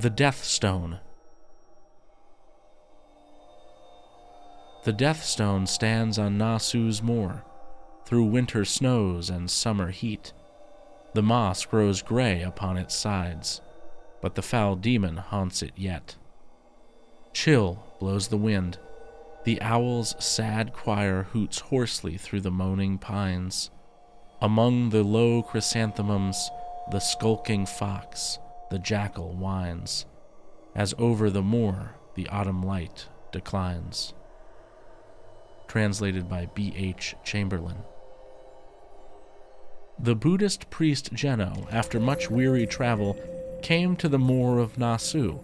The Death Stone. The Death Stone stands on Nasu's moor. Through winter snows and summer heat, the moss grows gray upon its sides, but the foul demon haunts it yet. Chill blows the wind. The owl's sad choir hoots hoarsely through the moaning pines. Among the low chrysanthemums, the skulking fox, the jackal whines, as over the moor the autumn light declines. Translated by B. H. Chamberlain. The Buddhist priest Genno, after much weary travel, came to the moor of Nasu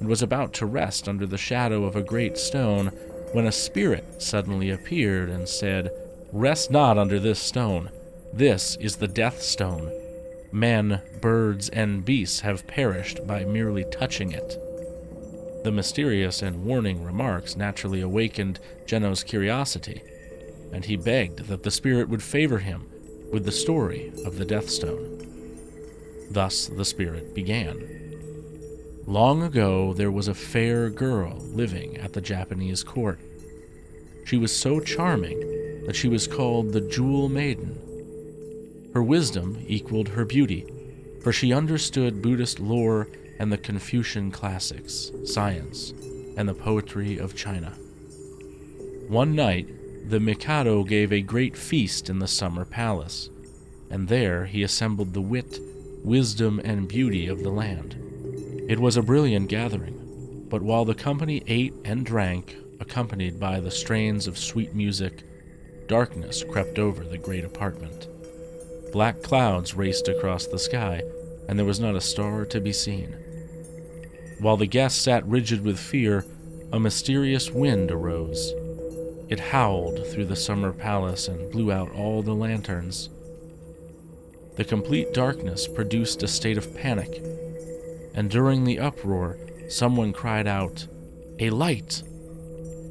and was about to rest under the shadow of a great stone when a spirit suddenly appeared and said, "Rest not under this stone. This is the Death Stone. Men, birds, and beasts have perished by merely touching it." The mysterious and warning remarks naturally awakened Genno's curiosity, and he begged that the spirit would favor him with the story of the Death Stone. Thus the spirit began. Long ago, there was a fair girl living at the Japanese court. She was so charming that she was called the Jewel Maiden. Her wisdom equaled her beauty, for she understood Buddhist lore and the Confucian classics, science, and the poetry of China. One night, the Mikado gave a great feast in the summer palace, and there he assembled the wit, wisdom, and beauty of the land. It was a brilliant gathering, but while the company ate and drank, accompanied by the strains of sweet music, darkness crept over the great apartment. Black clouds raced across the sky, and there was not a star to be seen. While the guests sat rigid with fear, a mysterious wind arose. It howled through the summer palace and blew out all the lanterns. The complete darkness produced a state of panic, and during the uproar, someone cried out, "A light!"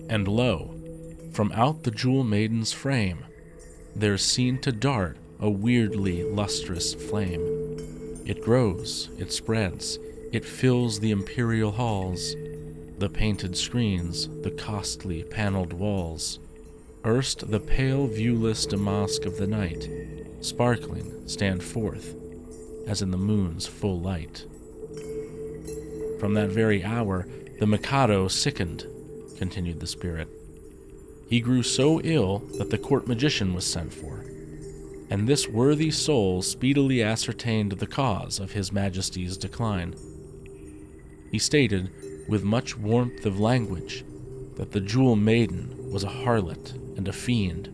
And lo, from out the Jewel Maiden's frame, there seemed to dart a weirdly lustrous flame. It grows, it spreads, it fills the imperial halls, the painted screens, the costly paneled walls. Erst the pale viewless damask of the night, sparkling, stand forth, as in the moon's full light. From that very hour, the Mikado sickened, continued the spirit. He grew so ill that the court magician was sent for, and this worthy soul speedily ascertained the cause of His Majesty's decline. He stated, with much warmth of language, that the Jewel Maiden was a harlot and a fiend,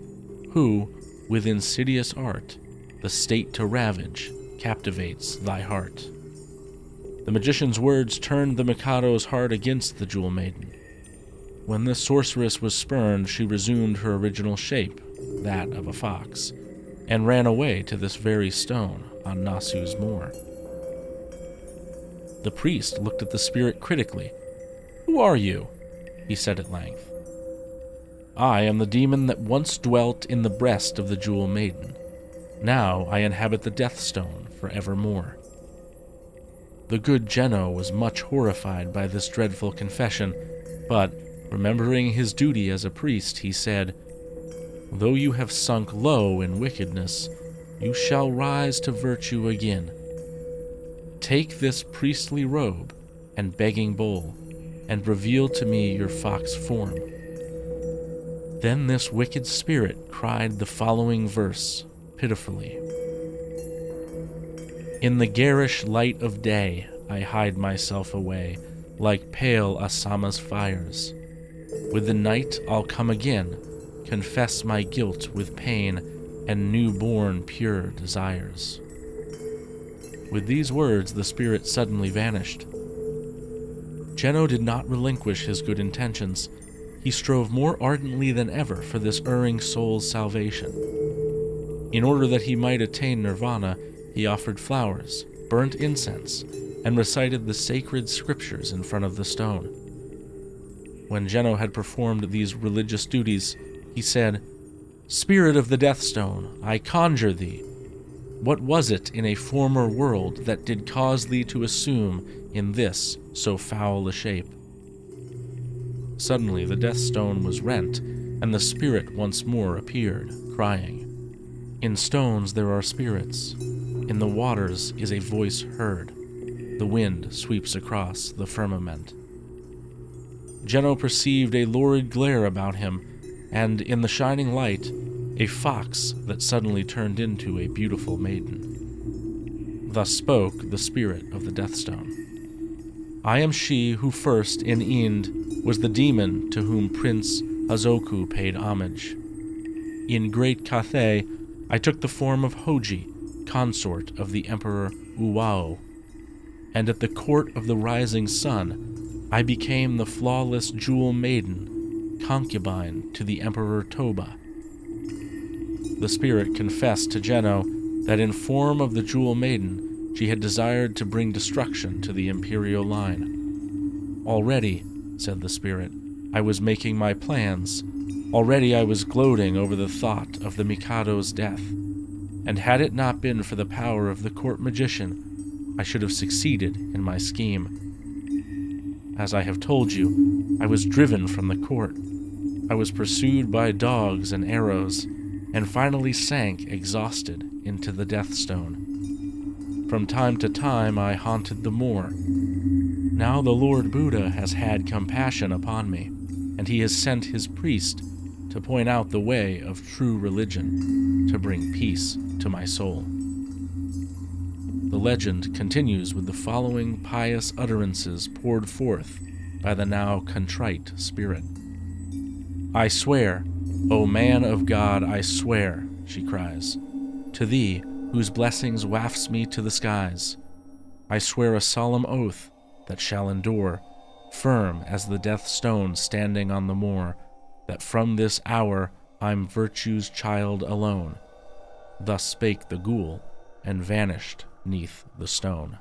who, with insidious art, the state to ravage, captivates thy heart. The magician's words turned the Mikado's heart against the Jewel Maiden. When this sorceress was spurned, she resumed her original shape, that of a fox, and ran away to this very stone on Nasu's moor. The priest looked at the spirit critically. "Who are you?" he said at length. "I am the demon that once dwelt in the breast of the Jewel Maiden. Now I inhabit the Death Stone for evermore." The good Genno was much horrified by this dreadful confession, but, remembering his duty as a priest, he said, "Though you have sunk low in wickedness, you shall rise to virtue again. Take this priestly robe and begging bowl, and reveal to me your fox form." Then this wicked spirit cried the following verse pitifully: "In the garish light of day I hide myself away, like pale Asama's fires. With the night I'll come again, confess my guilt with pain and newborn pure desires." With these words, the spirit suddenly vanished. Genno did not relinquish his good intentions. He strove more ardently than ever for this erring soul's salvation. In order that he might attain nirvana, he offered flowers, burnt incense, and recited the sacred scriptures in front of the stone. When Genno had performed these religious duties, he said, "Spirit of the Death Stone, I conjure thee. What was it in a former world that did cause thee to assume in this so foul a shape? Suddenly the death stone was rent, and the spirit once more appeared, crying, "In stones there are spirits. In the waters is a voice heard. The wind sweeps across the firmament." Genno perceived a lurid glare about him, and in the shining light, a fox that suddenly turned into a beautiful maiden. Thus spoke the spirit of the Deathstone. "I am she who first in Ind was the demon to whom Prince Azoku paid homage. In Great Cathay, I took the form of Hoji, consort of the Emperor Uwao, and at the court of the rising sun, I became the flawless Jewel Maiden, concubine to the Emperor Toba." The spirit confessed to Genno that in form of the Jewel Maiden, she had desired to bring destruction to the imperial line. "Already," said the spirit, "I was making my plans. Already I was gloating over the thought of the Mikado's death. And had it not been for the power of the court magician, I should have succeeded in my scheme. As I have told you, I was driven from the court. I was pursued by dogs and arrows, and finally sank exhausted into the Death Stone. From time to time I haunted the moor. Now the Lord Buddha has had compassion upon me, and he has sent his priest to point out the way of true religion, to bring peace to my soul." The legend continues with the following pious utterances poured forth by the now contrite spirit. "I swear, O man of God, I swear," she cries, "to thee, whose blessings wafts me to the skies. I swear a solemn oath that shall endure, firm as the death stone standing on the moor, that from this hour I'm virtue's child alone." Thus spake the ghoul, and vanished 'neath the stone.